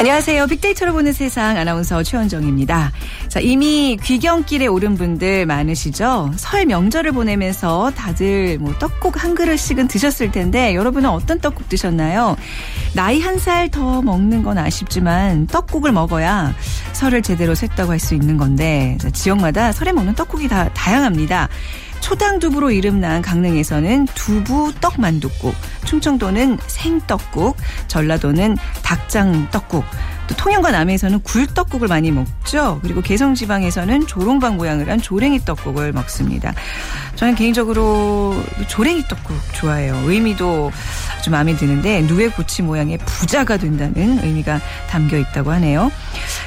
안녕하세요. 빅데이터로 보는 세상 아나운서 최원정입니다. 자, 이미 귀경길에 오른 분들 많으시죠? 설 명절을 보내면서 다들 뭐 떡국 한 그릇씩은 드셨을 텐데 여러분은 어떤 떡국 드셨나요? 나이 한 살 더 먹는 건 아쉽지만 떡국을 먹어야 설을 제대로 샜다고 할 수 있는 건데 자, 지역마다 설에 먹는 떡국이 다 다양합니다. 초당두부로 이름난 강릉에서는 두부 떡만둣국, 충청도는 생떡국, 전라도는 닭장떡국, 또 통영과 남해에서는 굴떡국을 많이 먹죠. 그리고 개성지방에서는 조롱박 모양을 한 조랭이 떡국을 먹습니다. 저는 개인적으로 조랭이 떡국 좋아해요. 의미도 좀 마음에 드는데 누에고치 모양의 부자가 된다는 의미가 담겨 있다고 하네요.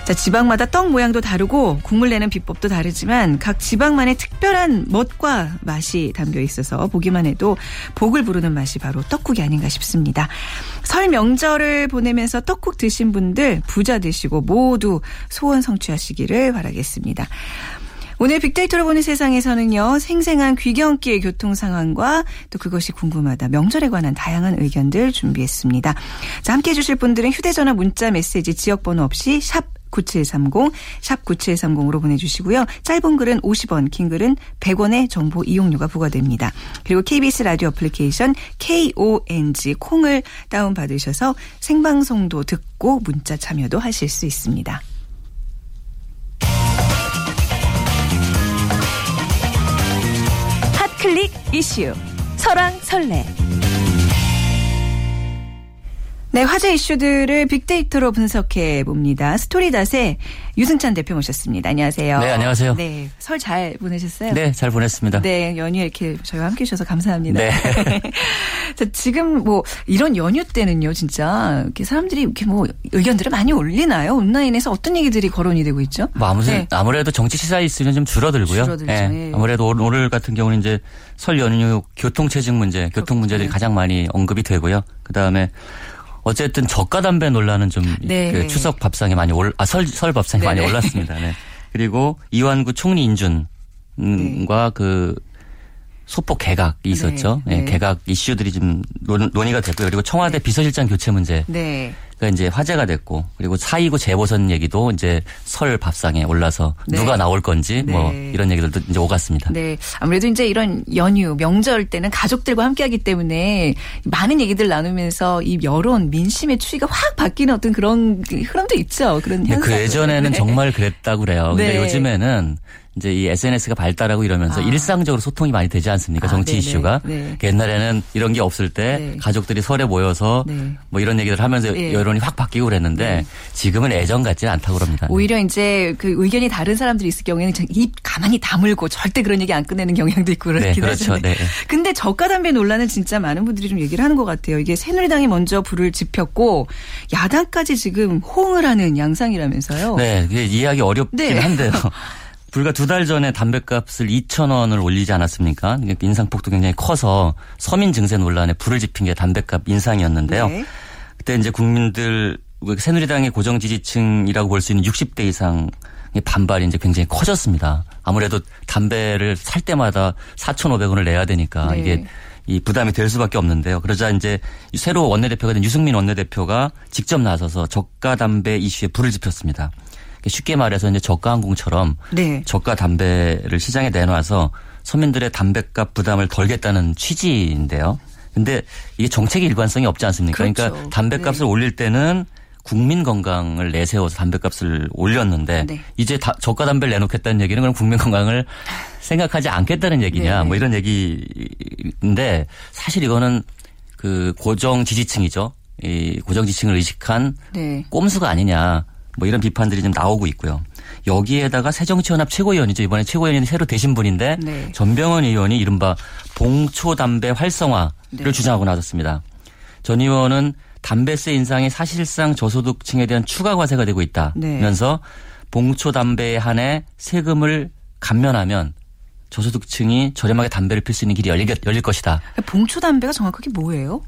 자, 지방마다 떡 모양도 다르고 국물 내는 비법도 다르지만 각 지방만의 특별한 멋과 맛이 담겨 있어서 보기만 해도 복을 부르는 맛이 바로 떡국이 아닌가 싶습니다. 설 명절을 보내면서 떡국 드신 분들 부자 되시고 모두 소원 성취하시기를 바라겠습니다. 오늘 빅데이터로 보는 세상에서는요. 생생한 귀경길 교통 상황과 또 그것이 궁금하다. 명절에 관한 다양한 의견들 준비했습니다. 자, 함께해 주실 분들은 휴대전화, 문자, 메시지, 지역번호 없이 샵 9730, 샵 9730으로 보내주시고요. 짧은 글은 50원, 긴 글은 100원의 정보 이용료가 부과됩니다. 그리고 KBS 라디오 애플리케이션 KONG, 콩을 다운받으셔서 생방송도 듣고 문자 참여도 하실 수 있습니다. 핫클릭 이슈, 설왕설래. 네, 화제 이슈들을 빅데이터로 분석해 봅니다. 스토리닷의 유승찬 대표 모셨습니다. 안녕하세요. 네, 안녕하세요. 네, 설 잘 보내셨어요? 네, 잘 보냈습니다. 네, 연휴에 이렇게 저희와 함께 해주셔서 감사합니다. 네. 자, 지금 뭐 이런 연휴 때는요, 진짜 이렇게 사람들이 이렇게 뭐 의견들을 많이 올리나요? 온라인에서 어떤 얘기들이 거론이 되고 있죠? 뭐 아무래도 정치 시사의 이슈는 좀 줄어들고요. 줄어들죠. 네. 예. 아무래도 오늘 같은 경우는 이제 설 연휴 교통체증 문제, 교통 문제들이 가장 많이 언급이 되고요. 그 다음에 어쨌든 저가 담배 논란은 좀 네. 그 추석 밥상에 많이 설 밥상에 네네. 많이 올랐습니다. 네. 그리고 이완구 총리 인준과 네. 그 소폭 개각이 있었죠. 네. 네. 개각 이슈들이 좀 논의가 됐고요. 그리고 청와대 네. 비서실장 교체 문제가 네. 이제 화제가 됐고, 그리고 4.29 재보선 얘기도 이제 설 밥상에 올라서 네. 누가 나올 건지 뭐 네. 이런 얘기들도 이제 오갔습니다. 네, 아무래도 이제 이런 연휴 명절 때는 가족들과 함께하기 때문에 많은 얘기들 나누면서 이 여론 민심의 추이가 확 바뀌는 어떤 그런 흐름도 있죠. 그런 현상. 네. 그 예전에는 네. 정말 그랬다고 그래요. 근데 네. 요즘에는. 이제 이 SNS가 발달하고 이러면서 일상적으로 소통이 많이 되지 않습니까? 정치 네네. 이슈가. 네. 옛날에는 이런 게 없을 때 네. 가족들이 설에 모여서 네. 뭐 이런 얘기를 하면서 네. 여론이 확 바뀌고 그랬는데 네. 지금은 예전 같지 않다고 그럽니다. 오히려 이제 그 의견이 다른 사람들이 있을 경우에는 입 가만히 다물고 절대 그런 얘기 안 꺼내는 경향도 있고 그렇긴 네. 그렇죠. 하는데. 네. 근데 저가 담배 논란은 진짜 많은 분들이 좀 얘기를 하는 것 같아요. 이게 새누리당이 먼저 불을 지폈고 야당까지 지금 호응을 하는 양상이라면서요. 네. 이게 이해하기 어렵긴 네. 한데요. 불과 두 달 전에 담뱃값을 2,000원을 올리지 않았습니까? 인상폭도 굉장히 커서 서민 증세 논란에 불을 지핀 게 담뱃값 인상이었는데요. 네. 그때 이제 국민들, 새누리당의 고정 지지층이라고 볼 수 있는 60대 이상의 반발이 이제 굉장히 커졌습니다. 아무래도 담배를 살 때마다 4,500원을 내야 되니까 네. 이게 이 부담이 될 수밖에 없는데요. 그러자 이제 새로 원내대표가 된 유승민 원내대표가 직접 나서서 저가 담배 이슈에 불을 지폈습니다. 쉽게 말해서 이제 저가 항공처럼 네. 저가 담배를 시장에 내놔서 서민들의 담배값 부담을 덜겠다는 취지인데요. 근데 이게 정책의 일관성이 없지 않습니까? 그렇죠. 그러니까 담배값을 네. 올릴 때는 국민 건강을 내세워서 담배값을 올렸는데 네. 이제 저가 담배를 내놓겠다는 얘기는 그럼 국민 건강을 생각하지 않겠다는 얘기냐 네. 뭐 이런 얘기인데 사실 이거는 그 고정 지지층이죠. 이 고정 지지층을 의식한 네. 꼼수가 아니냐. 뭐 이런 비판들이 좀 나오고 있고요. 여기에다가 새정치연합 최고위원이죠. 이번에 최고위원이 새로 되신 분인데 네. 전병헌 의원이 이른바 봉초담배 활성화를 네. 주장하고 나섰습니다. 전 의원은 담배세 인상이 사실상 저소득층에 대한 추가 과세가 되고 있다면서 네. 봉초담배에 한해 세금을 감면하면 저소득층이 저렴하게 담배를 필 수 있는 길이 열릴 것이다. 봉초담배가 정확하게 뭐예요?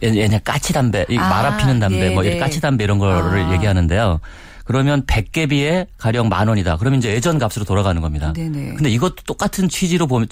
그냥 까치담배, 말아 피는 담배, 네, 뭐 네. 까치담배 이런 거를 얘기하는데요. 그러면 100개비에 가령 10,000원이다. 그러면 이제 예전 값으로 돌아가는 겁니다. 네네. 근데 이것도 똑같은 취지로 보면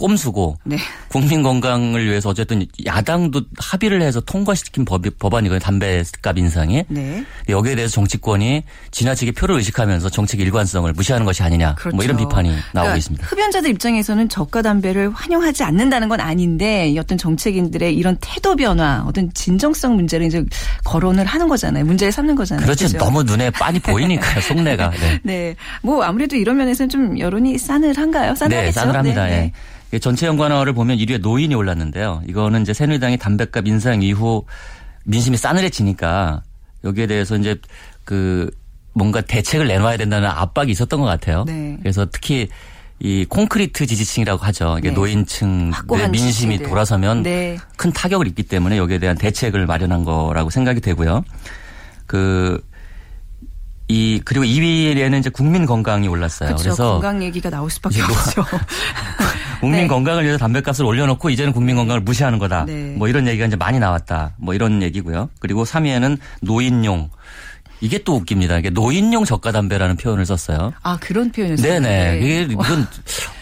꼼수고 네. 국민 건강을 위해서 어쨌든 야당도 합의를 해서 통과시킨 법안이거든요. 담배값 인상이. 네. 여기에 대해서 정치권이 지나치게 표를 의식하면서 정책 일관성을 무시하는 것이 아니냐. 그렇죠. 뭐 이런 비판이 나오고 있습니다. 흡연자들 입장에서는 저가 담배를 환영하지 않는다는 건 아닌데 어떤 정책인들의 이런 태도 변화, 어떤 진정성 문제를 이제 거론을 하는 거잖아요. 문제를 삼는 거잖아요. 그렇죠. 그렇죠? 너무 눈에 빤히 보이니까요. 속내가. 네. 네. 뭐 아무래도 이런 면에서는 좀 여론이 싸늘한가요? 싸늘하겠죠? 네. 싸늘합니다. 네. 네. 예. 전체 연관어를 보면 1위에 노인이 올랐는데요. 이거는 이제 새누리당이 담뱃값 인상 이후 민심이 싸늘해지니까 여기에 대해서 이제 그 뭔가 대책을 내놔야 된다는 압박이 있었던 것 같아요. 네. 그래서 특히 이 콘크리트 지지층이라고 하죠. 이게 네. 노인층 민심이 지지를. 돌아서면 네. 큰 타격을 입기 때문에 여기에 대한 대책을 마련한 거라고 생각이 되고요. 그리고 2위에는 이제 국민 건강이 올랐어요. 그렇죠. 그래서 건강 얘기가 나올 수밖에 없죠. 국민 네. 건강을 위해서 담뱃값을 올려놓고 이제는 국민 건강을 무시하는 거다. 네. 뭐 이런 얘기가 이제 많이 나왔다. 뭐 이런 얘기고요. 그리고 3위에는 노인용. 이게 또 웃깁니다. 이게 노인용 저가 담배라는 표현을 썼어요. 아, 그런 표현을 썼어요? 네네. 네. 이건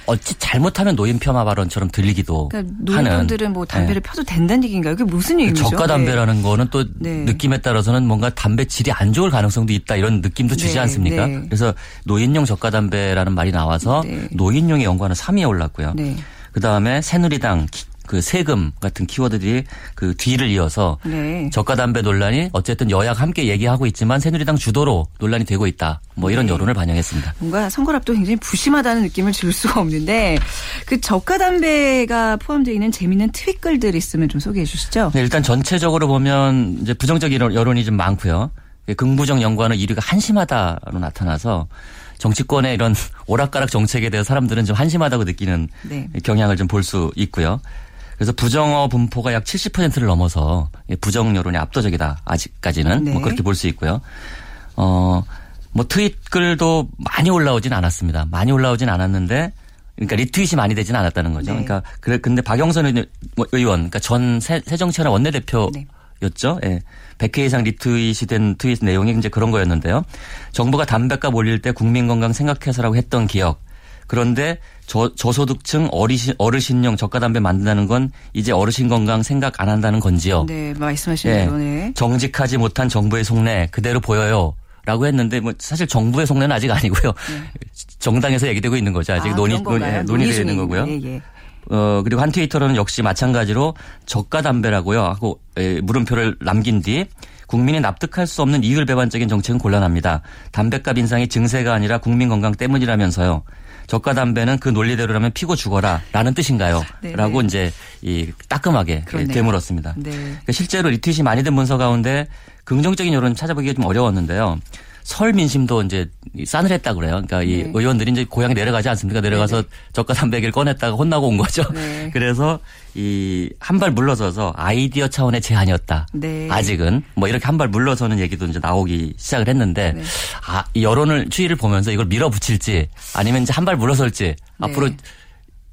어찌 잘못하면 노인 폄하 발언처럼 들리기도 그러니까 노인분들은 뭐 담배를 네. 펴도 된다는 얘기인가요? 이게 무슨 얘기죠? 저가 담배라는 네. 거는 또 네. 느낌에 따라서는 뭔가 담배 질이 안 좋을 가능성도 있다 이런 느낌도 주지 네. 않습니까? 네. 그래서 노인용 저가 담배라는 말이 나와서 네. 노인용의 연관은 3위에 올랐고요. 네. 그다음에 새누리당 그 세금 같은 키워드들이 그 뒤를 이어서 네. 저가 담배 논란이 어쨌든 여야 함께 얘기하고 있지만 새누리당 주도로 논란이 되고 있다. 뭐 이런 네. 여론을 반영했습니다. 뭔가 선거를 앞두고 굉장히 부심하다는 느낌을 줄 수가 없는데 그 저가 담배가 포함되어 있는 재미있는 트윗글들 있으면 좀 소개해 주시죠. 네, 일단 전체적으로 보면 이제 부정적인 여론이 좀 많고요. 긍부정 연관은 1위가 한심하다로 나타나서 정치권의 이런 오락가락 정책에 대해서 사람들은 좀 한심하다고 느끼는 네. 경향을 좀 볼 수 있고요. 그래서 부정어 분포가 약 70%를 넘어서 부정 여론이 압도적이다. 아직까지는 네. 뭐 그렇게 볼 수 있고요. 뭐 트윗 글도 많이 올라오진 않았습니다. 많이 올라오진 않았는데 그러니까 리트윗이 많이 되진 않았다는 거죠. 네. 그러니까 근데 박영선 의원, 그러니까 전 새정치연합 원내대표 네. 였죠. 예. 100회 이상 리트윗이 된 트윗 내용이 이제 그런 거였는데요. 정부가 담뱃값 올릴 때 국민 건강 생각해서라고 했던 기억. 그런데 저소득층 어르신용 저가담배 만든다는 건 이제 어르신 건강 생각 안 한다는 건지요. 네. 말씀하신 대로. 네. 정직하지 못한 정부의 속내 그대로 보여요. 라고 했는데 뭐 사실 정부의 속내는 아직 아니고요. 네. 정당에서 얘기되고 있는 거죠. 아직 논의되는 거고요. 네, 예. 그리고 한 트위터로는 역시 마찬가지로 저가 담배라고요 하고 물음표를 남긴 뒤 국민이 납득할 수 없는 이율배반적인 정책은 곤란합니다. 담뱃값 인상이 증세가 아니라 국민 건강 때문이라면서요. 저가 담배는 그 논리대로라면 피고 죽어라 라는 뜻인가요? 네네. 라고 이제 따끔하게 되물었습니다. 네. 그러니까 실제로 리트윗이 많이 된 문서 가운데 긍정적인 여론 찾아보기가 좀 어려웠는데요. 설 민심도 이제 싸늘했다고 그래요. 그러니까 네. 이 의원들이 이제 고향에 내려가지 않습니까? 내려가서 저가 담배 얘기를 꺼냈다가 혼나고 온 거죠. 네. 그래서 한 발 물러서서 아이디어 차원의 제안이었다. 네. 아직은 뭐 이렇게 한 발 물러서는 얘기도 이제 나오기 시작을 했는데 네. 이 여론을 추이를 보면서 이걸 밀어붙일지 아니면 이제 한 발 물러설지 네. 앞으로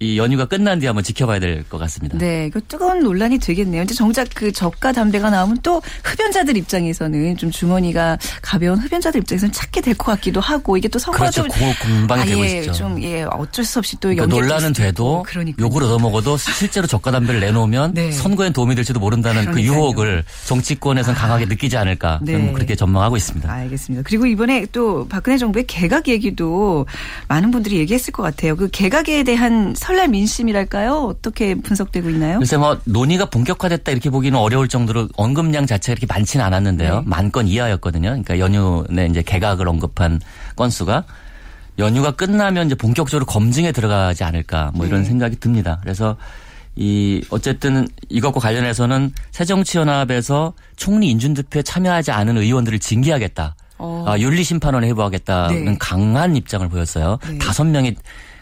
이 연휴가 끝난 뒤 한번 지켜봐야 될 것 같습니다. 네, 이거 뜨거운 논란이 되겠네요. 이제 정작 그 저가 담배가 나오면 또 흡연자들 입장에서는 좀 주머니가 가벼운 흡연자들 입장에서는 찾게 될 것 같기도 하고 이게 또 선거가 그렇죠. 좀 공방이 되고 있죠. 좀 어쩔 수 없이 또 그러니까 논란은 돼도 욕을 얻어먹어도 실제로 저가 담배를 내놓으면 네. 선거에 도움이 될지도 모른다는 그러니까요. 그 유혹을 정치권에서는 강하게 느끼지 않을까 네. 그렇게 전망하고 있습니다. 알겠습니다. 그리고 이번에 또 박근혜 정부의 개각 얘기도 많은 분들이 얘기했을 것 같아요. 그 개각에 대한 설날 민심이랄까요? 어떻게 분석되고 있나요? 글쎄 뭐 논의가 본격화됐다 이렇게 보기는 어려울 정도로 언급량 자체가 이렇게 많지는 않았는데요. 네. 10,000건 이하였거든요. 그러니까 연휴 내 이제 개각을 언급한 건수가 연휴가 끝나면 이제 본격적으로 검증에 들어가지 않을까 뭐 이런 네. 생각이 듭니다. 그래서 어쨌든 이것과 관련해서는 새정치연합에서 총리 인준투표에 참여하지 않은 의원들을 징계하겠다. 윤리심판원에 회부하겠다는 네. 강한 입장을 보였어요. 네. 5명이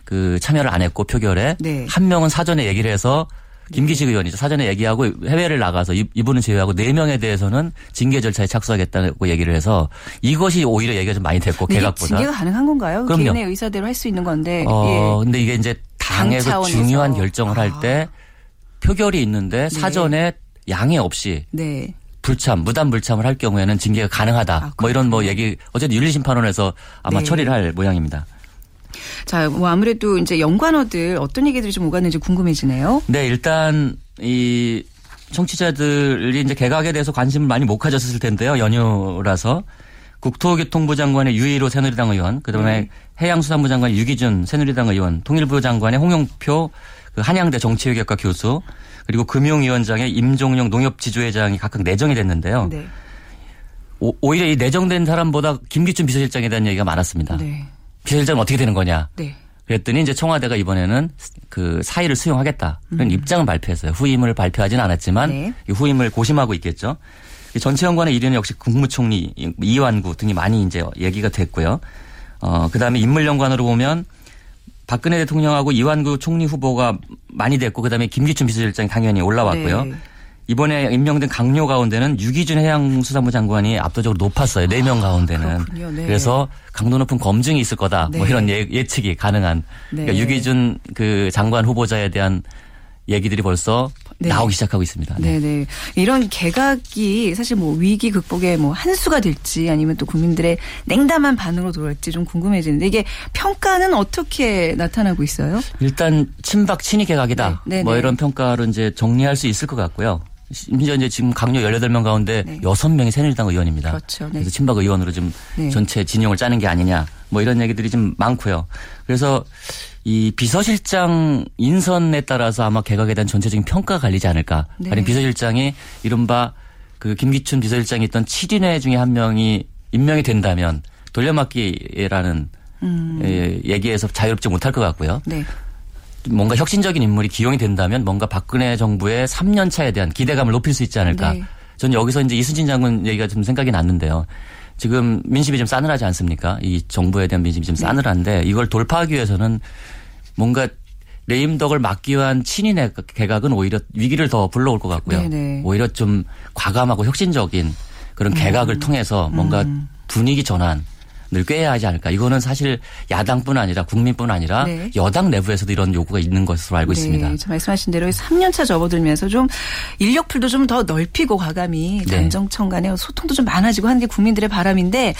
그 참여를 안 했고 표결에 네. 1명은 사전에 얘기를 해서 김기춘 의원이죠. 사전에 얘기하고 해외를 나가서 이분은 제외하고 4명에 대해서는 징계 절차에 착수하겠다고 얘기를 해서 이것이 오히려 얘기가 좀 많이 됐고 개각보다. 징계가 가능한 건가요? 그럼요. 개인의 의사대로 할 수 있는 건데. 예. 근데 이게 이제 당에서 중요한 결정을 할 때 표결이 있는데 사전에 네. 양해 없이. 네. 무단 불참을 할 경우에는 징계가 가능하다. 뭐 이런 얘기 어쨌든 윤리심판원에서 아마 네. 처리를 할 모양입니다. 자, 뭐 아무래도 이제 연관어들 어떤 얘기들이 좀 오갔는지 궁금해지네요. 네, 일단 이 청취자들이 이제 개각에 대해서 관심을 많이 못 가졌을 텐데요. 연휴라서. 국토교통부 장관의 유희로 새누리당 의원, 그다음에 해양수산부 장관의 유기준 새누리당 의원, 통일부 장관의 홍영표 한양대 정치외교학과 교수, 그리고 금융위원장의 임종룡 농협지주회장이 각각 내정이 됐는데요. 네. 오히려 이 내정된 사람보다 김기춘 비서실장에 대한 얘기가 많았습니다. 네. 비서실장은 어떻게 되는 거냐. 네. 그랬더니 이제 청와대가 이번에는 그 사의를 수용하겠다. 그런 입장을 발표했어요. 후임을 발표하진 않았지만 네. 이 후임을 고심하고 있겠죠. 전체 연관의 1위는 역시 국무총리 이완구 등이 많이 이제 얘기가 됐고요. 그다음에 인물 연관으로 보면 박근혜 대통령하고 이완구 총리 후보가 많이 됐고 그다음에 김기춘 비서실장이 당연히 올라왔고요. 네. 이번에 임명된 강요 가운데는 유기준 해양수산부 장관이 압도적으로 높았어요. 4명 가운데는. 네. 그래서 강도 높은 검증이 있을 거다. 네. 뭐 이런 예측이 가능한. 네. 그러니까 유기준 그 장관 후보자에 대한 얘기들이 벌써 네. 나오기 시작하고 있습니다. 네. 네네. 이런 개각이 사실 뭐 위기 극복의 뭐 한수가 될지 아니면 또 국민들의 냉담한 반응으로 돌아올지 좀 궁금해지는데 이게 평가는 어떻게 나타나고 있어요? 일단 친박 친위 개각이다. 네. 뭐 이런 평가로 이제 정리할 수 있을 것 같고요. 심지어 이제 지금 강요 18명 가운데 네. 6명이 새누리당 의원입니다. 그렇죠. 네. 그래서 친박 의원으로 좀 네. 전체 진영을 짜는 게 아니냐. 뭐 이런 얘기들이 좀 많고요. 그래서 이 비서실장 인선에 따라서 아마 개각에 대한 전체적인 평가가 갈리지 않을까. 네. 아니 비서실장이 이른바 그 김기춘 비서실장이 있던 7인회 중에 한 명이 임명이 된다면 돌려막기라는 얘기에서 자유롭지 못할 것 같고요. 네. 뭔가 혁신적인 인물이 기용이 된다면 뭔가 박근혜 정부의 3년 차에 대한 기대감을 높일 수 있지 않을까. 네. 저는 여기서 이제 이순진 장군 얘기가 좀 생각이 났는데요. 지금 민심이 좀 싸늘하지 않습니까? 이 정부에 대한 민심이 좀 싸늘한데 이걸 돌파하기 위해서는 뭔가 레임덕을 막기 위한 친인의 개각은 오히려 위기를 더 불러올 것 같고요. 네네. 오히려 좀 과감하고 혁신적인 그런 개각을 통해서 뭔가 분위기 전환 늘 꾀해야 하지 않을까. 이거는 사실 야당뿐 아니라 국민뿐 아니라 네. 여당 내부에서도 이런 요구가 있는 것으로 알고 네. 있습니다. 말씀하신 대로 3년차 접어들면서 좀 인력풀도 좀 더 넓히고 과감히 네. 당정청 간의 소통도 좀 많아지고 하는 게 국민들의 바람인데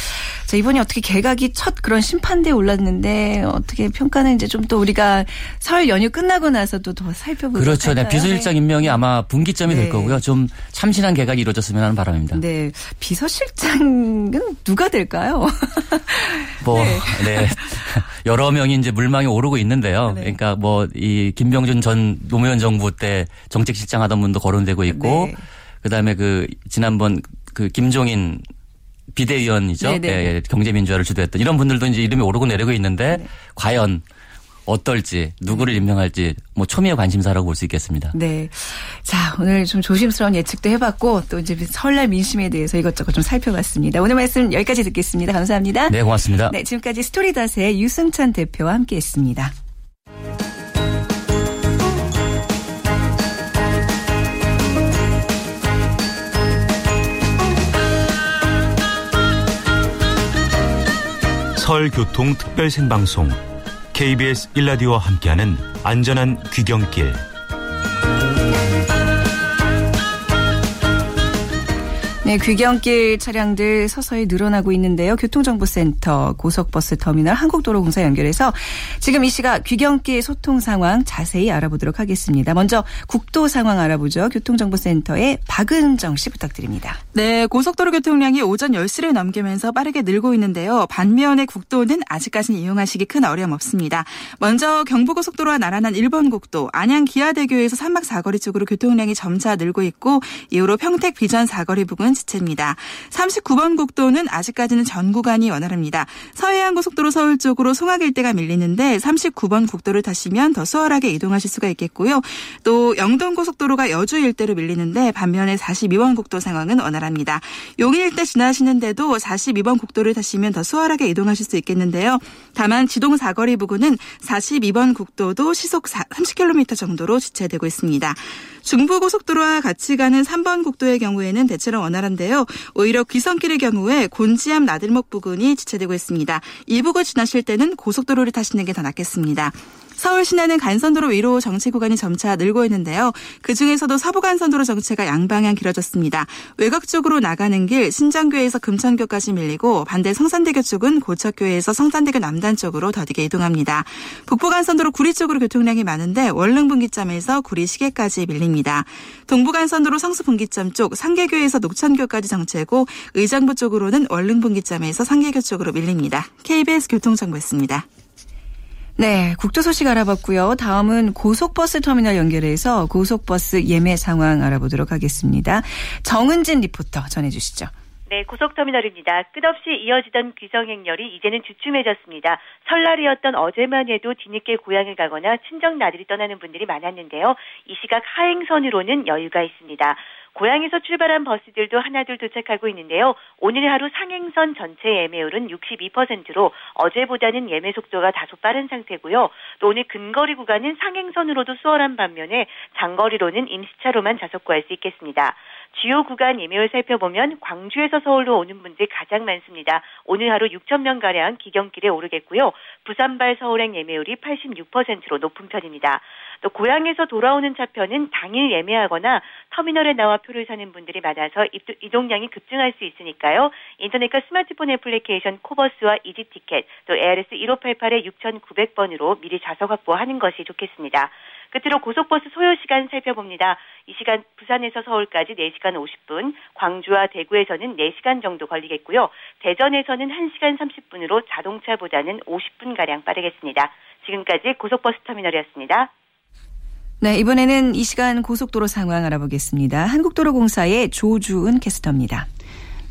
자, 이번에 어떻게 개각이 첫 그런 심판대에 올랐는데 어떻게 평가는 이제 좀 또 우리가 설 연휴 끝나고 나서 또 더 살펴보도록 그렇죠. 네. 비서실장 임명이 아마 분기점이 네. 될 거고요. 좀 참신한 개각이 이루어졌으면 하는 바람입니다. 네. 비서실장은 누가 될까요? 뭐, 네. 여러 명이 이제 물망에 오르고 있는데요. 네. 그러니까 뭐, 이 김병준 전 노무현 정부 때 정책실장 하던 분도 거론되고 있고, 네. 그 다음에 그, 지난번 그 김종인 비대위원이죠. 네, 네. 예, 경제민주화를 주도했던 이런 분들도 이제 이름이 오르고 내리고 있는데, 네. 과연, 어떨지 누구를 임명할지 뭐 초미의 관심사라고 볼 수 있겠습니다. 네, 자 오늘 좀 조심스러운 예측도 해봤고 또 이제 설날 민심에 대해서 이것저것 좀 살펴봤습니다. 오늘 말씀 여기까지 듣겠습니다. 감사합니다. 네, 고맙습니다. 네, 지금까지 스토리닷의 유승찬 대표와 함께했습니다. 설 교통 특별 생방송. KBS 1라디오와 함께하는 안전한 귀경길. 네, 귀경길 차량들 서서히 늘어나고 있는데요. 교통정보센터, 고속버스 터미널, 한국도로공사 연결해서 지금 이 시각 귀경길 소통 상황 자세히 알아보도록 하겠습니다. 먼저 국도 상황 알아보죠. 교통정보센터의 박은정 씨 부탁드립니다. 네, 고속도로 교통량이 오전 10시를 넘기면서 빠르게 늘고 있는데요. 반면에 국도는 아직까지는 이용하시기 큰 어려움 없습니다. 먼저 경부고속도로와 나란한 1번 국도, 안양 기아대교에서 산막 사거리 쪽으로 교통량이 점차 늘고 있고 이후로 평택 비전 사거리 부근 지체입니다. 39번 국도는 아직까지는 전 구간이 원활합니다. 서해안 고속도로 서울 쪽으로 송악 일대가 밀리는데 39번 국도를 타시면 더 수월하게 이동하실 수가 있겠고요. 또 영동 고속도로가 여주 일대로 밀리는데 반면에 42번 국도 상황은 원활합니다. 용인 일대 지나시는데도 42번 국도를 타시면 더 수월하게 이동하실 수 있겠는데요. 다만 지동 사거리 부근은 42번 국도도 시속 30km 정도로 지체되고 있습니다. 중부 고속도로와 같이 가는 3번 국도의 경우에는 대체로 원활합니다. 한데요. 오히려 귀성길의 경우에 곤지암 나들목 부근이 지체되고 있습니다. 이 부근 지나실 때는 고속도로를 타시는 게 더 낫겠습니다. 서울 시내는 간선도로 위로 정체 구간이 점차 늘고 있는데요. 그중에서도 서부간선도로 정체가 양방향 길어졌습니다. 외곽 쪽으로 나가는 길 신장교에서 금천교까지 밀리고 반대 성산대교 쪽은 고척교에서 성산대교 남단 쪽으로 더디게 이동합니다. 북부간선도로 구리 쪽으로 교통량이 많은데 월릉분기점에서 구리 시계까지 밀립니다. 동부간선도로 성수분기점 쪽 상계교에서 녹천교까지 정체고 의정부 쪽으로는 월릉분기점에서 상계교 쪽으로 밀립니다. KBS 교통정보였습니다. 네, 국토 소식 알아봤고요. 다음은 고속버스 터미널 연결해서 고속버스 예매 상황 알아보도록 하겠습니다. 정은진 리포터 전해주시죠. 네, 고속터미널입니다. 끝없이 이어지던 귀성행렬이 이제는 주춤해졌습니다. 설날이었던 어제만 해도 뒤늦게 고향을 가거나 친정 나들이 떠나는 분들이 많았는데요. 이 시각 하행선으로는 여유가 있습니다. 고향에서 출발한 버스들도 하나둘 도착하고 있는데요. 오늘 하루 상행선 전체 예매율은 62%로 어제보다는 예매 속도가 다소 빠른 상태고요. 또 오늘 근거리 구간은 상행선으로도 수월한 반면에 장거리로는 임시차로만 좌석 구할 수 있겠습니다. 주요 구간 예매율 살펴보면 광주에서 서울로 오는 분들이 가장 많습니다. 오늘 하루 6,000명가량 기경길에 오르겠고요. 부산발 서울행 예매율이 86%로 높은 편입니다. 또 고향에서 돌아오는 차편은 당일 예매하거나 터미널에 나와 표를 사는 분들이 많아서 이동량이 급증할 수 있으니까요. 인터넷과 스마트폰 애플리케이션 코버스와 이지티켓, 또 ARS 1588의 6,900번으로 미리 좌석 확보하는 것이 좋겠습니다. 끝으로 고속버스 소요시간 살펴봅니다. 이 시간 부산에서 서울까지 4시간 50분, 광주와 대구에서는 4시간 정도 걸리겠고요. 대전에서는 1시간 30분으로 자동차보다는 50분가량 빠르겠습니다. 지금까지 고속버스 터미널이었습니다. 네, 이번에는 이 시간 고속도로 상황 알아보겠습니다. 한국도로공사의 조주은 캐스터입니다.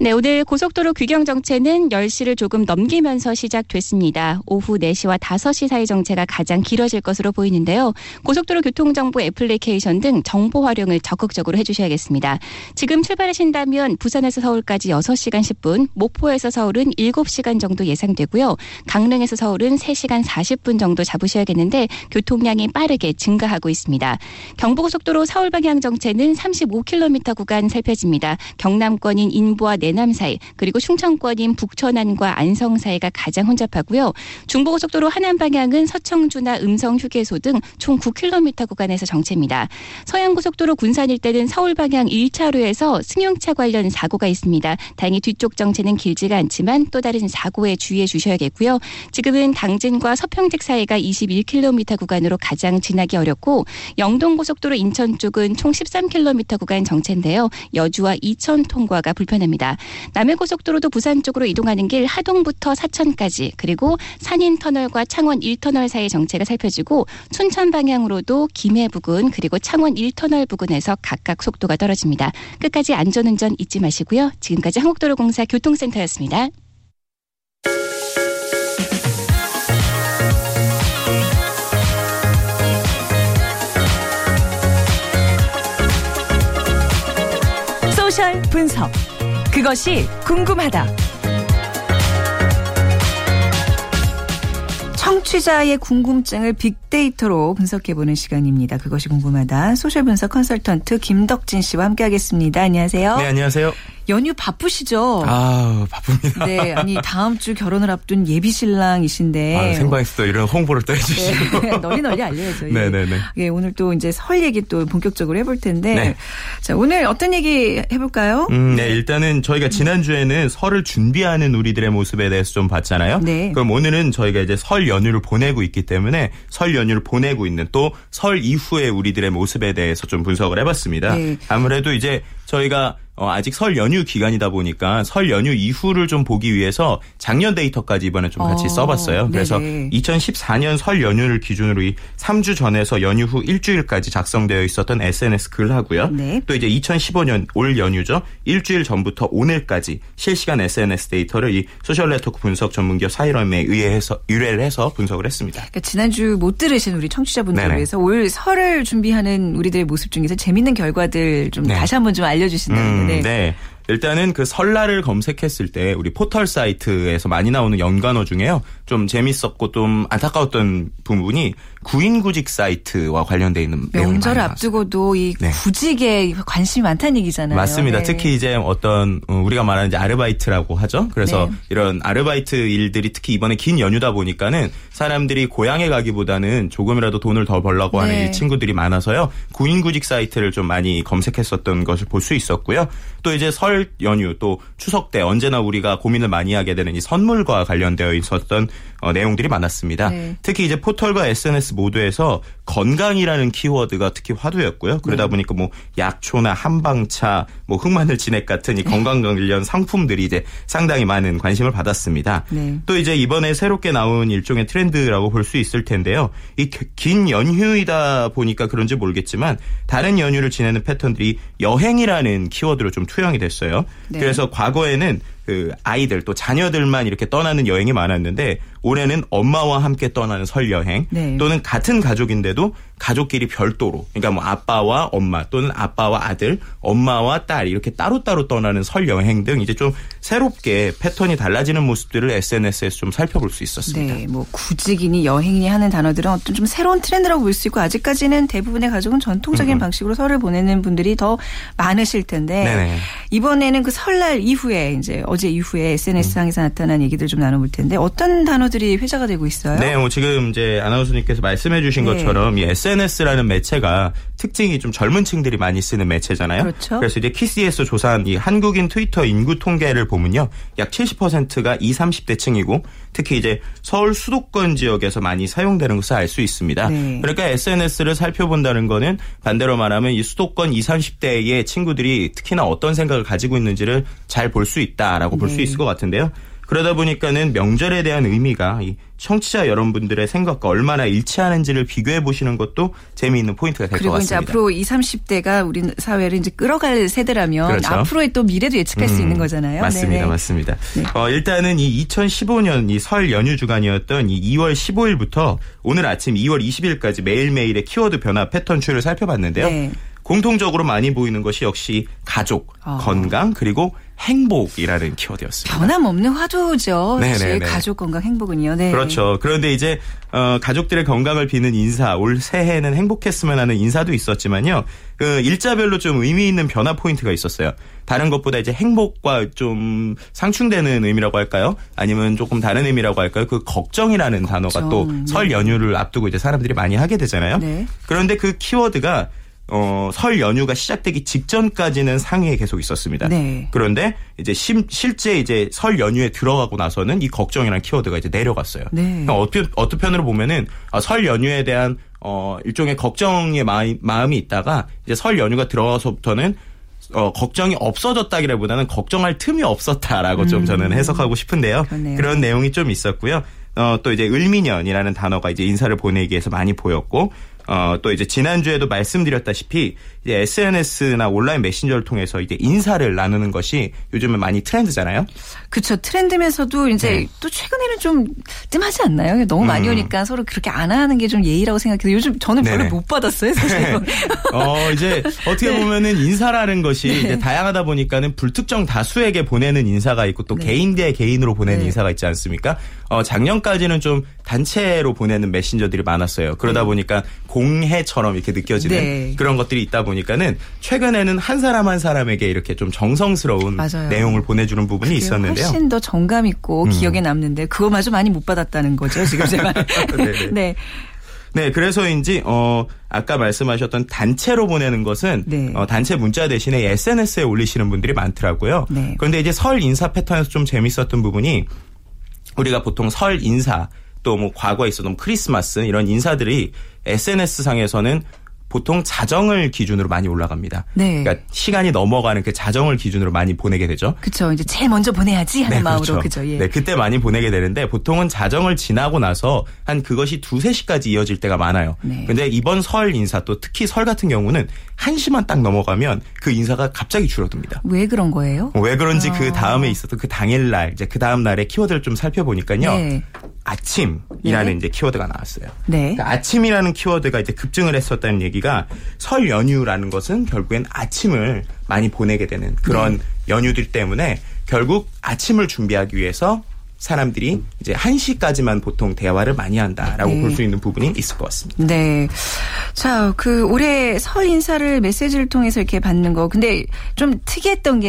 네, 오늘 고속도로 귀경 정체는 10시를 조금 넘기면서 시작됐습니다. 오후 4시와 5시 사이 정체가 가장 길어질 것으로 보이는데요. 고속도로 교통정보 애플리케이션 등 정보 활용을 적극적으로 해주셔야겠습니다. 지금 출발하신다면 부산에서 서울까지 6시간 10분, 목포에서 서울은 7시간 정도 예상되고요. 강릉에서 서울은 3시간 40분 정도 잡으셔야겠는데 교통량이 빠르게 증가하고 있습니다. 경부고속도로 서울 방향 정체는 35km 구간 살펴집니다. 경남권인 인부와 내남 사이, 그리고 충청권인 북천안과 안성 사이가 가장 혼잡하고요. 중부고속도로 하남 방향은 서청주나 음성 휴게소 등 총 9km 구간에서 정체입니다. 서양고속도로 군산 일대는 서울 방향 1차로에서 승용차 관련 사고가 있습니다. 다행히 뒤쪽 정체는 길지가 않지만 또 다른 사고에 주의해 주셔야겠고요. 지금은 당진과 서평택 사이가 21km 구간으로 가장 지나기 어렵고, 영동고속도로 인천 쪽은 총 13km 구간 정체인데요. 여주와 이천 통과가 불편합니다. 남해고속도로도 부산 쪽으로 이동하는 길 하동부터 사천까지, 그리고 산인터널과 창원 1터널 사이의 정체가 살펴지고, 춘천 방향으로도 김해 부근 그리고 창원 1터널 부근에서 각각 속도가 떨어집니다. 끝까지 안전운전 잊지 마시고요. 지금까지 한국도로공사 교통센터였습니다. 소셜 분석, 그것이 궁금하다. 청취자의 궁금증을 빅데이터로 분석해보는 시간입니다. 그것이 궁금하다. 소셜분석 컨설턴트 김덕진 씨와 함께하겠습니다. 안녕하세요. 네, 안녕하세요. 연휴 바쁘시죠? 아, 바쁩니다. 네, 아니 다음 주 결혼을 앞둔 예비 신랑이신데, 아, 생방에서 또 이런 홍보를 또 해주시고, 네, 널리 알려야죠. 네, 네, 네. 오늘 또 이제 설 얘기 또 본격적으로 해볼 텐데, 네. 자, 오늘 어떤 얘기 해볼까요? 네, 일단은 저희가 지난 주에는 설을 준비하는 우리들의 모습에 대해서 좀 봤잖아요. 네. 그럼 오늘은 저희가 이제 설 연휴를 보내고 있기 때문에 설 연휴를 보내고 있는 또 설 이후의 우리들의 모습에 대해서 좀 분석을 해봤습니다. 네. 아무래도 이제 저희가 아직 설 연휴 기간이다 보니까 설 연휴 이후를 좀 보기 위해서 작년 데이터까지 이번에 좀 같이 써봤어요. 그래서 네네. 2014년 설 연휴를 기준으로 이 3주 전에서 연휴 후 일주일까지 작성되어 있었던 SNS 글 하고요. 네. 또 이제 2015년 올 연휴죠. 일주일 전부터 오늘까지 실시간 SNS 데이터를 이 소셜 네트워크 분석 전문기업 사이럼에 의해서 의뢰를 해서 분석을 했습니다. 그러니까 지난주 못 들으신 우리 청취자분들을 위해서 올 설을 준비하는 우리들의 모습 중에서 재밌는 결과들 좀 다시 한번 좀 알려주신다면. 네. 일단은 그 설날을 검색했을 때 우리 포털 사이트에서 많이 나오는 연관어 중에요. 좀 재밌었고 좀 안타까웠던 부분이 구인구직 사이트와 관련돼 있는 내용이 명절 앞두고도 이 구직에 관심이 많다는 얘기잖아요. 맞습니다. 네. 특히 이제 어떤 우리가 말하는 이제 아르바이트라고 하죠. 그래서 이런 아르바이트 일들이 특히 이번에 긴 연휴다 보니까는 사람들이 고향에 가기보다는 조금이라도 돈을 더 벌려고 하는 이 친구들이 많아서요. 구인구직 사이트를 좀 많이 검색했었던 것을 볼 수 있었고요. 또 이제 설 연휴 또 추석 때 언제나 우리가 고민을 많이 하게 되는 이 선물과 관련되어 있었던 내용들이 많았습니다. 네. 특히 이제 포털과 SNS 모두에서 건강이라는 키워드가 특히 화두였고요. 그러다 보니까 뭐 약초나 한방차, 뭐 흑마늘 진액 같은 이 건강 관련 상품들이 이제 상당히 많은 관심을 받았습니다. 네. 또 이제 이번에 새롭게 나온 일종의 트렌드라고 볼 수 있을 텐데요. 이 긴 연휴이다 보니까 그런지 모르겠지만 다른 연휴를 지내는 패턴들이 여행이라는 키워드로 좀 투영이 됐어요. 네. 그래서 과거에는 그 아이들 또 자녀들만 이렇게 떠나는 여행이 많았는데 올해는 엄마와 함께 떠나는 설 여행 또는 같은 가족인데도 가족끼리 별도로 그러니까 뭐 아빠와 엄마 또는 아빠와 아들, 엄마와 딸 이렇게 따로따로 떠나는 설 여행 등 이제 좀 새롭게 패턴이 달라지는 모습들을 SNS에서 좀 살펴볼 수 있었습니다. 네, 뭐 구직이니 여행이니 하는 단어들은 어떤 좀 새로운 트렌드라고 볼 수 있고 아직까지는 대부분의 가족은 전통적인 방식으로 설을 보내는 분들이 더 많으실 텐데 이번에는 그 설날 이후에 이제 어제 이후에 SNS상에서 나타난 얘기들 좀 나눠볼 텐데 어떤 단어들이 회자가 되고 있어요? 네. 뭐 지금 이제 아나운서님께서 말씀해 주신 것처럼 이 SNS라는 매체가 특징이 좀 젊은 층들이 많이 쓰는 매체잖아요. 그렇죠. 그래서 이제 KCS 조사한 이 한국인 트위터 인구 통계를 보면요. 약 70%가 20, 30대 층이고 특히 이제 서울 수도권 지역에서 많이 사용되는 것을 알 수 있습니다. 네. 그러니까 SNS를 살펴본다는 거는 반대로 말하면 이 수도권 20, 30대의 친구들이 특히나 어떤 생각을 가지고 있는지를 잘 볼 수 있다라고 볼 수 있을 것 같은데요. 그러다 보니까는 명절에 대한 의미가 이 청취자 여러분들의 생각과 얼마나 일치하는지를 비교해 보시는 것도 재미있는 포인트가 될 것 같습니다. 그리고 이제 앞으로 20, 30대가 우리 사회를 이제 끌어갈 세대라면 그렇죠. 앞으로의 또 미래도 예측할 수 있는 거잖아요. 맞습니다. 네네. 맞습니다. 네. 일단은 이 2015년 이 설 연휴 주간이었던 이 2월 15일부터 오늘 아침 2월 20일까지 매일매일의 키워드 변화 패턴 추이를 살펴봤는데요. 네. 공통적으로 많이 보이는 것이 역시 가족, 건강 그리고 행복이라는 키워드였습니다. 변함없는 화두죠. 사실 가족, 건강, 행복은요. 네. 그렇죠. 그런데 이제 가족들의 건강을 비는 인사, 올 새해에는 행복했으면 하는 인사도 있었지만요. 그 일자별로 좀 의미 있는 변화 포인트가 있었어요. 다른 것보다 이제 행복과 좀 상충되는 의미라고 할까요? 아니면 조금 다른 의미라고 할까요? 그 걱정이라는 단어가 또 설 연휴를 앞두고 이제 사람들이 많이 하게 되잖아요. 네. 그런데 그 키워드가 설 연휴가 시작되기 직전까지는 상위에 계속 있었습니다. 네. 그런데 이제 실제 이제 설 연휴에 들어가고 나서는 이 걱정이라는 키워드가 이제 내려갔어요. 네. 어떤 편으로 보면은 설 연휴에 대한 일종의 걱정의 마음이 있다가 이제 설 연휴가 들어가서부터는 걱정이 없어졌다기보다는 걱정할 틈이 없었다라고 좀 저는 해석하고 싶은데요. 그렇네요. 그런 내용이 좀 있었고요. 또 이제 을미년이라는 단어가 이제 인사를 보내기에서 많이 보였고. 또 이제 지난주에도 말씀드렸다시피 이제 SNS나 온라인 메신저를 통해서 이제 인사를 나누는 것이 요즘에 많이 트렌드잖아요. 그렇죠. 트렌드면서도 이제 또 최근에는 좀 뜸하지 않나요? 너무 많이 오니까 서로 그렇게 안 하는 게 좀 예의라고 생각해서 요즘 저는 별로 못 받았어요, 사실. 이제 어떻게 보면은 인사라는 것이 이제 다양하다 보니까는 불특정 다수에게 보내는 인사가 있고 또 개인 대 개인으로 보내는 인사가 있지 않습니까? 작년까지는 좀 단체로 보내는 메신저들이 많았어요. 그러다 보니까 공해처럼 이렇게 느껴지는 그런 것들이 있다 보니까는 최근에는 한 사람 한 사람에게 이렇게 좀 정성스러운 내용을 보내주는 부분이 있었는데요. 훨씬 더 정감 있고 기억에 남는데 그거마저 많이 못 받았다는 거죠. 지금 제가. 네, 그래서인지 아까 말씀하셨던 단체로 보내는 것은 단체 문자 대신에 SNS에 올리시는 분들이 많더라고요. 네. 그런데 이제 설 인사 패턴에서 좀 재밌었던 부분이 우리가 보통 설 인사 또 뭐 과거에 있었던 크리스마스 이런 인사들이 SNS상에서는 보통 자정을 기준으로 많이 올라갑니다. 네. 그러니까 시간이 넘어가는 그 자정을 기준으로 많이 보내게 되죠. 그렇죠. 이제 제일 먼저 보내야지 하는 마음으로. 그렇죠. 예. 그때 많이 보내게 되는데 보통은 자정을 지나고 나서 한 그것이 2-3시까지 이어질 때가 많아요. 근데 이번 설 인사 또 특히 설 같은 경우는 1시만 딱 넘어가면 그 인사가 갑자기 줄어듭니다. 왜 그런 거예요? 왜 그런지 그 다음에 있었던 그 당일날 이제 그 다음 날의 키워드를 좀 살펴보니까요. 아침이라는 이제 키워드가 나왔어요. 그러니까 아침이라는 키워드가 이제 급증을 했었다는 얘기가 설 연휴라는 것은 결국엔 아침을 많이 보내게 되는 그런 연휴들 때문에 결국 아침을 준비하기 위해서 사람들이 이제 1시까지만 보통 대화를 많이 한다라고 볼 수 있는 부분이 있을 것 같습니다. 네. 자, 그 올해 설 인사를 메시지를 통해서 이렇게 받는 거. 근데 좀 특이했던 게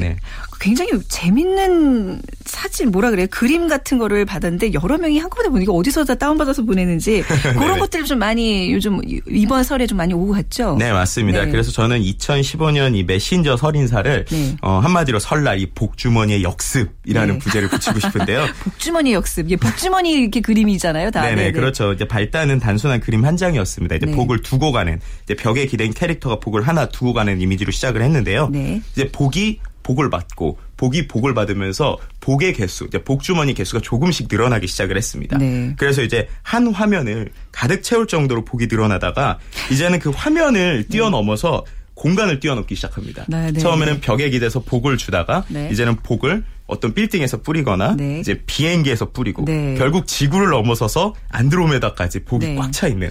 네네. 굉장히 재밌는 사진 뭐라 그래요? 그림 같은 거를 받았는데 여러 명이 한꺼번에 보니까 어디서 다 다운받아서 보내는지 그런 것들을 좀 많이 요즘 이번 설에 좀 많이 오고 갔죠? 네. 맞습니다. 네. 그래서 저는 2015년 이 메신저 설 인사를 네. 한마디로 설날 이 복주머니의 역습이라는 네. 부제를 붙이고 싶은데요. 복주머니의 역습. 이게 복주머니 이렇게 그림이잖아요. 다. 네네. 네네. 그렇죠. 이제 발단은 단순한 그림 한 장이었습니다. 이제 네. 복을 두고 가는 이제 벽에 기댄 캐릭터가 복을 하나 두고 가는 이미지로 시작을 했는데요. 네. 이제 복이 복을 받고 복이 복을 받으면서 복의 개수, 이제 복주머니 개수가 조금씩 늘어나기 시작을 했습니다. 네. 그래서 이제 한 화면을 가득 채울 정도로 복이 늘어나다가 이제는 그 화면을 뛰어넘어서 공간을 뛰어넘기 시작합니다. 네, 네. 처음에는 벽에 기대서 복을 주다가 네. 이제는 복을 어떤 빌딩에서 뿌리거나 네. 이제 비행기에서 뿌리고 네. 결국 지구를 넘어서서 안드로메다까지 복이 네. 꽉 차 있는.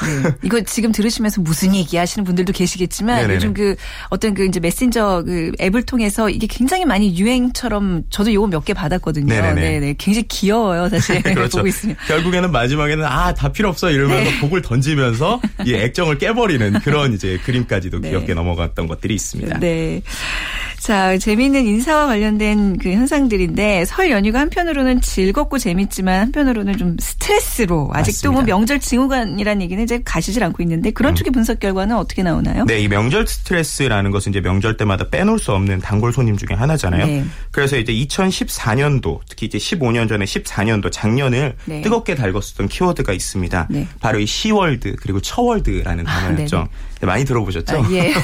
네. 이거 지금 들으시면서 무슨 얘기 하시는 분들도 계시겠지만 네네네. 요즘 그 어떤 그 이제 메신저 그 앱을 통해서 이게 굉장히 많이 유행처럼 저도 요거 몇 개 받았거든요. 네네네. 네네. 굉장히 귀여워요. 사실 그렇죠. 보고 있으면. 결국에는 마지막에는 아, 다 필요 없어 이러면서 네. 복을 던지면서 이 액정을 깨버리는 그런 이제 그림까지도 네. 귀엽게 넘어갔던 것들이 있습니다. 네. 자, 재미있는 인사와 관련된 그 현상들인데 설 연휴가 한편으로는 즐겁고 재밌지만 한편으로는 좀 스트레스로 아직도 뭐 명절 징후간이라는 얘기는 이제 가시질 않고 있는데 그런 쪽의 분석 결과는 어떻게 나오나요? 네, 이 명절 스트레스라는 것은 이제 명절 때마다 빼놓을 수 없는 단골 손님 중에 하나잖아요. 네. 그래서 이제 2014년도 특히 이제 15년 전에 14년도 작년을 네. 뜨겁게 달궜었던 키워드가 있습니다. 네. 바로 이 시월드 그리고 처월드라는 단어였죠. 아, 네, 많이 들어보셨죠? 아, 예. 네.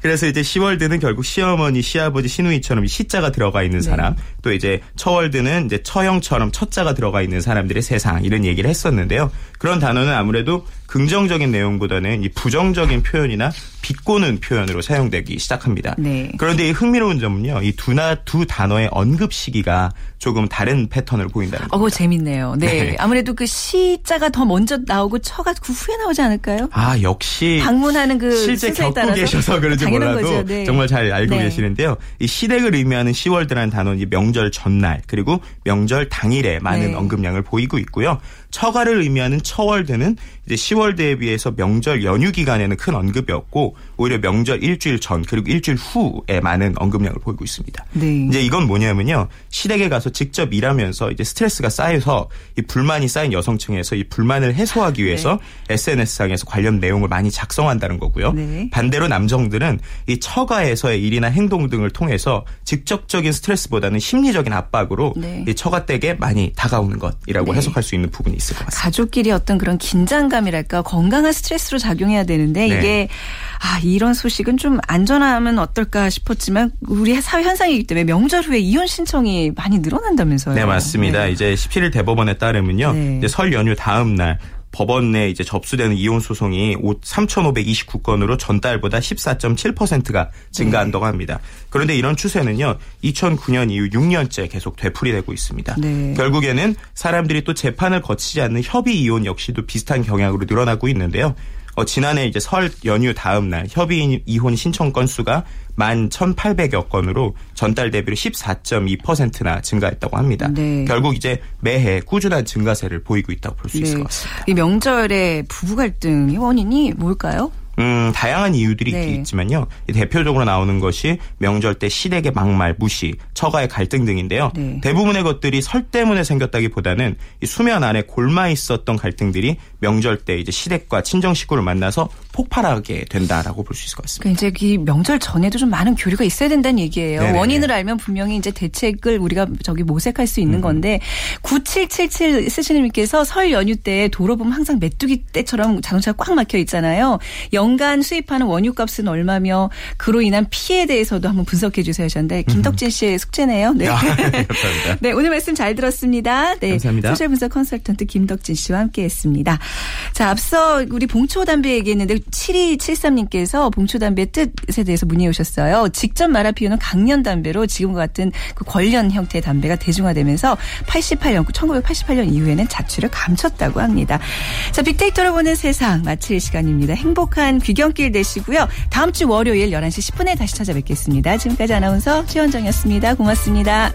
그래서 이제 시월드는 결국 시어머니, 시아버지, 시누이처럼 이 시자가 들어가 있는 사람, 네. 또 이제 처월드는 이제 처형처럼 첫자가 들어가 있는 사람들의 세상 이런 얘기를 했었는데요. 그런 단어는 아무래도 긍정적인 내용보다는 이 부정적인 표현이나 비꼬는 표현으로 사용되기 시작합니다. 네. 그런데 이 흥미로운 점은요, 이 두 단어의 언급 시기가 조금 다른 패턴을 보인다는 겁니다. 재밌네요. 네. 네. 아무래도 그 시자가 더 먼저 나오고 처가 그 후에 나오지 않을까요? 아, 역시. 방문하는 그 실제 겪고 따라서? 계셔서 그런지 몰라도 네. 정말 잘 알고 네. 계시는데요. 이 시댁을 의미하는 시월드라는 단어는 이 명절 전날 그리고 명절 당일에 많은 네. 언급량을 보이고 있고요. 처가를 의미하는 처월드는 이제 시월드에 비해서 명절 연휴 기간에는 큰 언급이 없고 오히려 명절 일주일 전 그리고 일주일 후에 많은 언급량을 보이고 있습니다. 네. 이제 이건 뭐냐면요. 시댁에 가서 직접 일하면서 이제 스트레스가 쌓여서 이 불만이 쌓인 여성층에서 이 불만을 해소하기 위해서 네. SNS상에서 관련 내용을 많이 작성한다는 거고요. 네. 반대로 남성들은 이 처가에서의 일이나 행동 등을 통해서 직접적인 스트레스보다는 심리적인 압박으로 네. 이 처가댁에 많이 다가오는 것이라고 네. 해석할 수 있는 부분이 있을 것 같습니다. 가족끼리 어떤 그런 긴장감이랄까 건강한 스트레스로 작용해야 되는데 네. 이게 아, 이런 소식은 좀 안전하면 어떨까 싶었지만 우리 사회 현상이기 때문에 명절 후에 이혼 신청이 많이 늘어난다면서요. 네, 맞습니다. 네. 이제 17일 대법원에 따르면요. 네. 이제 설 연휴 다음 날 법원에 이제 접수되는 이혼 소송이 3,529건으로 전달보다 14.7%가 증가한다고 합니다. 그런데 이런 추세는요. 2009년 이후 6년째 계속 되풀이되고 있습니다. 네. 결국에는 사람들이 또 재판을 거치지 않는 협의 이혼 역시도 비슷한 경향으로 늘어나고 있는데요. 지난해 이제 설 연휴 다음 날 협의 이혼 신청 건수가 11,800여 건으로 전달 대비로 14.2%나 증가했다고 합니다. 네. 결국 이제 매해 꾸준한 증가세를 보이고 있다고 볼 수 네. 있을 것 같습니다. 이 명절에 부부 갈등의 원인이 뭘까요? 다양한 이유들이 네. 있지만요. 대표적으로 나오는 것이 명절 때 시댁의 막말, 무시, 처가의 갈등 등인데요. 네. 대부분의 것들이 설 때문에 생겼다기보다는 이 수면 안에 골마 있었던 갈등들이 명절 때 이제 시댁과 친정 식구를 만나서 폭발하게 된다라고 볼 수 있을 것 같습니다. 그러니까 이제 이 명절 전에도 좀 많은 교류가 있어야 된다는 얘기예요. 네네네. 원인을 알면 분명히 이제 대책을 우리가 저기 모색할 수 있는 건데 9777 스시님께서 설 연휴 때 도로 보면 항상 메뚜기 떼처럼 자동차가 꽉 막혀 있잖아요. 연간 수입하는 원유값은 얼마며 그로 인한 피해에 대해서도 한번 분석해 주세요 하셨는데 김덕진 씨의 숙제네요. 네. 아, 감사합니다. 네, 오늘 말씀 잘 들었습니다. 네, 감사합니다. 소셜 분석 컨설턴트 김덕진 씨와 함께했습니다. 자, 앞서 우리 봉초 담배 얘기했는데 7273님께서 봉초 담배의 뜻에 대해서 문의해 오셨어요. 직접 말아 피우는 강연 담배로 지금과 같은 그 권련 형태의 담배가 대중화되면서 1988년 이후에는 자취를 감췄다고 합니다. 자, 빅데이터로 보는 세상 마칠 시간입니다. 행복한 귀경길 되시고요. 다음 주 월요일 11시 10분에 다시 찾아뵙겠습니다. 지금까지 아나운서 최원정이었습니다. 고맙습니다.